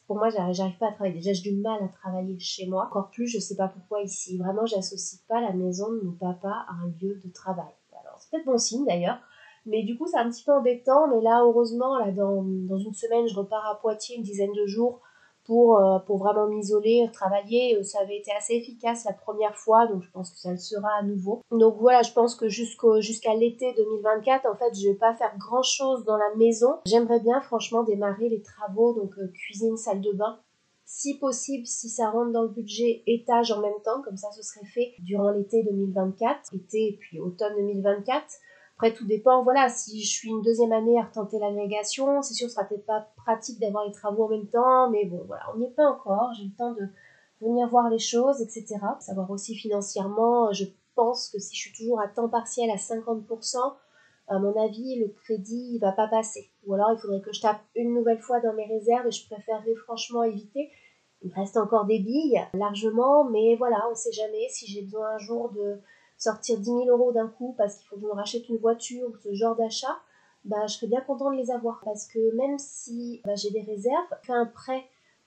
pour moi, j'arrive pas à travailler. Déjà, j'ai du mal à travailler chez moi. Encore plus, je sais pas pourquoi ici. Vraiment, j'associe pas la maison de mon papa à un lieu de travail. Alors, c'est peut-être bon signe, d'ailleurs. Mais du coup, c'est un petit peu embêtant. Mais là, heureusement, dans une semaine, je repars à Poitiers une dizaine de jours. pour vraiment m'isoler, travailler. Ça avait été assez efficace la première fois, donc je pense que ça le sera à nouveau. Donc voilà, je pense que jusqu'à l'été 2024, en fait, je vais pas faire grand-chose dans la maison. J'aimerais bien, franchement, démarrer les travaux, donc cuisine, salle de bain. Si possible, si ça rentre dans le budget, étage en même temps, comme ça ce serait fait durant l'été 2024, été et puis automne 2024. Après, tout dépend, voilà, si je suis une deuxième année à retenter l'agrégation, c'est sûr, ce sera peut-être pas pratique d'avoir les travaux en même temps, mais bon, voilà, on n'y est pas encore, j'ai le temps de venir voir les choses, etc. Savoir aussi financièrement, je pense que si je suis toujours à temps partiel à 50%, à mon avis, le crédit il va pas passer. Ou alors, il faudrait que je tape une nouvelle fois dans mes réserves et je préférerais franchement éviter. Il me reste encore des billes, largement, mais voilà, on sait jamais si j'ai besoin un jour de sortir 10 000 euros d'un coup parce qu'il faut que je me rachète une voiture ou ce genre d'achat, bah, je serais bien contente de les avoir. Parce que même si bah, j'ai des réserves, faire un prêt,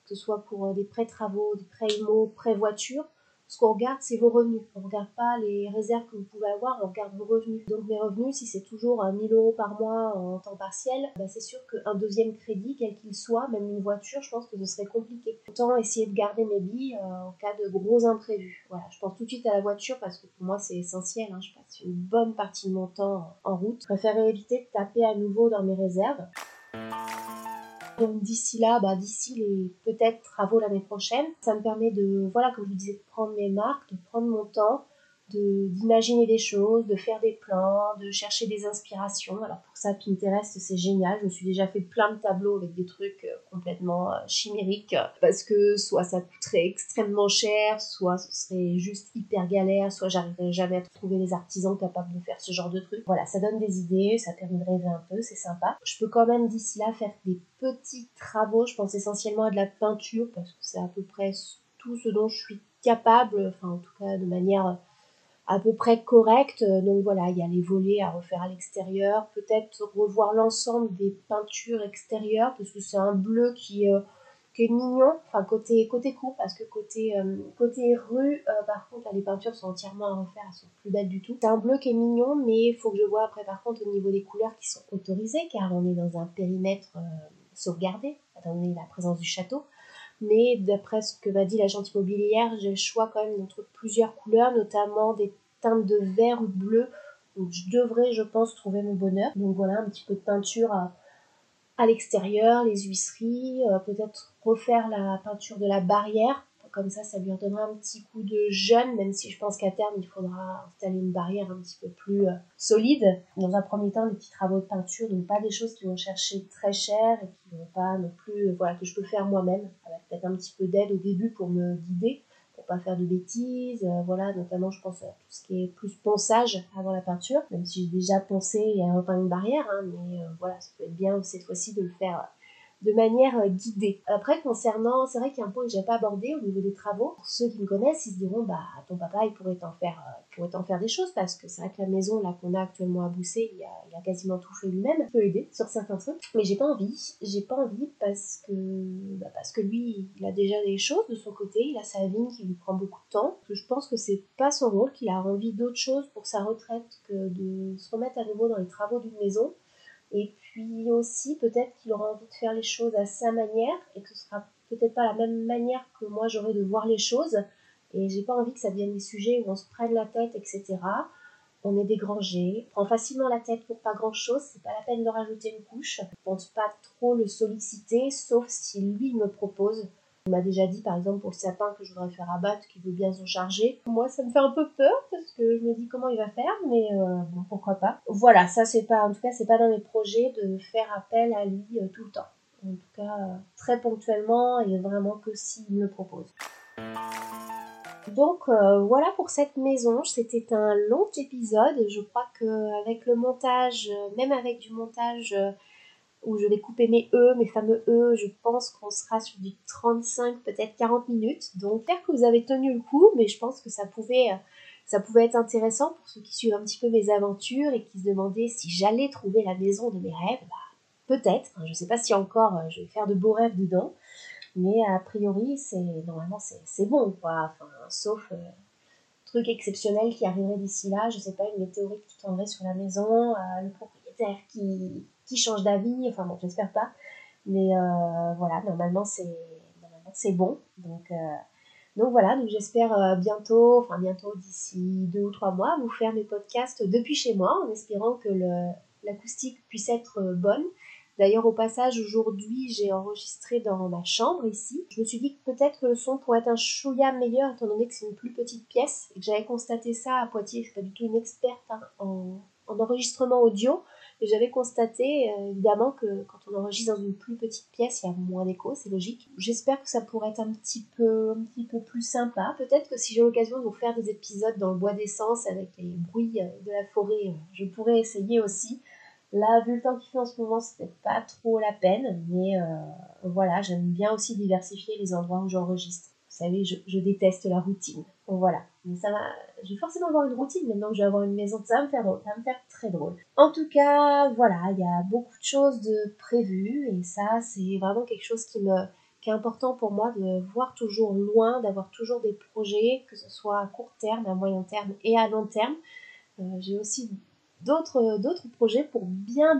que ce soit pour des prêts travaux, des prêts IMO, prêts voiture, ce qu'on regarde, c'est vos revenus. On ne regarde pas les réserves que vous pouvez avoir, on regarde vos revenus. Donc mes revenus, si c'est toujours 1000 euros par mois en temps partiel, bah, c'est sûr qu'un deuxième crédit, quel qu'il soit, même une voiture, je pense que ce serait compliqué. Autant essayer de garder mes billes en cas de gros imprévus. Voilà, je pense tout de suite à la voiture parce que pour moi, c'est essentiel. Je passe une bonne partie de mon temps en route. Je préfère éviter de taper à nouveau dans mes réserves. Donc d'ici là, bah, d'ici les peut-être travaux l'année prochaine, ça me permet de, voilà, comme je vous disais, de prendre mes marques, de prendre mon temps, d'imaginer des choses, de faire des plans, de chercher des inspirations. Alors pour ça, Pinterest, c'est génial. Je me suis déjà fait plein de tableaux avec des trucs complètement chimériques parce que soit ça coûterait extrêmement cher, soit ce serait juste hyper galère, soit j'arriverais jamais à trouver les artisans capables de faire ce genre de trucs. Voilà, ça donne des idées, ça permet de rêver un peu, c'est sympa. Je peux quand même d'ici là faire des petits travaux. Je pense essentiellement à de la peinture parce que c'est à peu près tout ce dont je suis capable, enfin en tout cas de manière à peu près correcte. Donc voilà, il y a les volets à refaire à l'extérieur, peut-être revoir l'ensemble des peintures extérieures, parce que c'est un bleu qui est mignon, enfin côté court, parce que côté rue, par contre, là, les peintures sont entièrement à refaire, elles sont plus belles du tout. C'est un bleu qui est mignon, mais il faut que je vois après, par contre, au niveau des couleurs qui sont autorisées, car on est dans un périmètre sauvegardé, étant donné la présence du château. Mais d'après ce que m'a dit l'agente immobilière, j'ai le choix quand même d'entre plusieurs couleurs, notamment des teintes de vert ou bleu. Donc je devrais, je pense, trouver mon bonheur. Donc voilà, un petit peu de peinture à l'extérieur, les huisseries, peut-être refaire la peinture de la barrière. Comme ça lui redonnera un petit coup de jeune, même si je pense qu'à terme, il faudra installer une barrière un petit peu plus solide. Dans un premier temps, des petits travaux de peinture, donc pas des choses qui vont chercher très cher et qui vont pas non plus, voilà, que je peux faire moi-même, avec peut-être un petit peu d'aide au début pour me guider, pour pas faire de bêtises, voilà, notamment je pense à tout ce qui est plus ponçage avant la peinture, même si j'ai déjà poncé et repeint une barrière, mais voilà, ça peut être bien cette fois-ci de le faire de manière guidée. Après, concernant, c'est vrai qu'il y a un point que j'ai pas abordé au niveau des travaux. Pour ceux qui me connaissent, ils se diront, bah, ton papa, il pourrait t'en faire des choses, parce que c'est vrai que la maison, là, qu'on a actuellement à Boussay, il a quasiment tout fait lui-même. Il peut aider sur certains trucs, mais j'ai pas envie parce que lui, il a déjà des choses de son côté, il a sa vigne qui lui prend beaucoup de temps, que je pense que c'est pas son rôle, qu'il a envie d'autre chose pour sa retraite que de se remettre à nouveau dans les travaux d'une maison. Et puis aussi, peut-être qu'il aura envie de faire les choses à sa manière et que ce sera peut-être pas la même manière que moi j'aurai de voir les choses. Et j'ai pas envie que ça devienne des sujets où on se prenne la tête, etc. On est dégrangé, on prend facilement la tête pour pas grand-chose, c'est pas la peine de rajouter une couche. Je pense pas trop le solliciter, sauf si lui me propose. Il m'a déjà dit, par exemple, pour le sapin que je voudrais faire abattre, qu'il veut bien s'en charger. Moi, ça me fait un peu peur, parce que je me dis comment il va faire, mais bon, pourquoi pas. Voilà, ça, c'est pas, en tout cas, c'est pas dans mes projets de faire appel à lui tout le temps. En tout cas, très ponctuellement, et vraiment que s'il me le propose. Donc, voilà pour cette maison. C'était un long épisode. Je crois qu'avec le montage, même avec du montage, où je vais couper mes fameux E, je pense qu'on sera sur du 35, peut-être 40 minutes. Donc, j'espère que vous avez tenu le coup, mais je pense que ça pouvait être intéressant pour ceux qui suivent un petit peu mes aventures et qui se demandaient si j'allais trouver la maison de mes rêves. Bah, peut-être, je ne sais pas si encore je vais faire de beaux rêves dedans, mais a priori, normalement c'est bon, quoi. Enfin, sauf truc exceptionnel qui arriverait d'ici là, je ne sais pas, une météorite qui tomberait sur la maison, le propriétaire qui change d'avis, enfin bon, j'espère pas, mais voilà, normalement c'est c'est bon. Donc voilà, donc j'espère bientôt, enfin bientôt d'ici 2 ou 3 mois, vous faire mes podcasts depuis chez moi, en espérant que l'acoustique puisse être bonne. D'ailleurs, au passage, aujourd'hui, j'ai enregistré dans ma chambre ici. Je me suis dit que peut-être que le son pourrait être un chouïa meilleur, étant donné que c'est une plus petite pièce, et que j'avais constaté ça à Poitiers. Je ne suis pas du tout une experte hein, en enregistrement audio, mais j'avais constaté évidemment que quand on enregistre dans une plus petite pièce, il y a moins d'écho, c'est logique. J'espère que ça pourrait être un petit peu plus sympa. Peut-être que si j'ai l'occasion de vous faire des épisodes dans le bois d'essence avec les bruits de la forêt, je pourrais essayer aussi. Là, vu le temps qu'il fait en ce moment, c'est peut-être pas trop la peine, mais voilà, j'aime bien aussi diversifier les endroits où j'enregistre. Vous savez, je déteste la routine. Donc voilà, mais ça va, je vais forcément avoir une routine maintenant que je vais avoir une maison, ça va me faire drôle, ça va me faire très drôle. En tout cas, voilà, il y a beaucoup de choses de prévues, et ça, c'est vraiment quelque chose qui est important pour moi, de voir toujours loin, d'avoir toujours des projets, que ce soit à court terme, à moyen terme et à long terme. J'ai aussi d'autres projets pour bien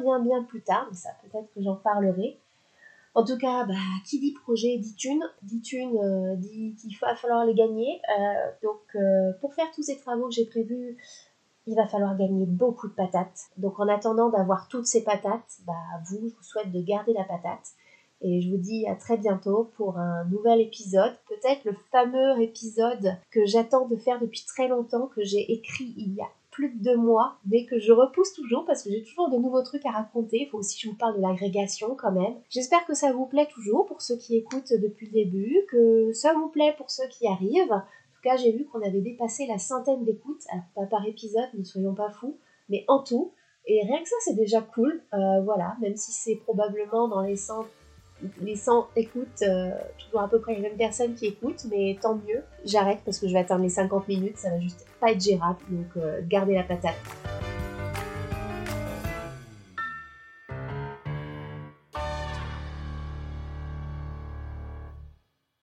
plus tard, mais ça peut-être que j'en parlerai. En tout cas, bah, qui dit projet dit thunes, dit qu'il va falloir les gagner. Donc pour faire tous ces travaux que j'ai prévus, il va falloir gagner beaucoup de patates. Donc en attendant d'avoir toutes ces patates, bah, je vous souhaite de garder la patate. Et je vous dis à très bientôt pour un nouvel épisode, peut-être le fameux épisode que j'attends de faire depuis très longtemps, que j'ai écrit il y a plus de 2 mois, mais que je repousse toujours parce que j'ai toujours de nouveaux trucs à raconter. Il faut aussi que je vous parle de l'agrégation quand même. J'espère que ça vous plaît toujours pour ceux qui écoutent depuis le début, que ça vous plaît pour ceux qui arrivent. En tout cas, j'ai vu qu'on avait dépassé la centaine d'écoutes, alors pas par épisode, ne soyons pas fous, mais en tout. Et rien que ça, c'est déjà cool. Voilà, même si c'est probablement dans les 100 écoutes, toujours à peu près les mêmes personnes qui écoutent, mais tant mieux. J'arrête parce que je vais atteindre les 50 minutes, ça va juste pas être gérable, donc gardez la patate.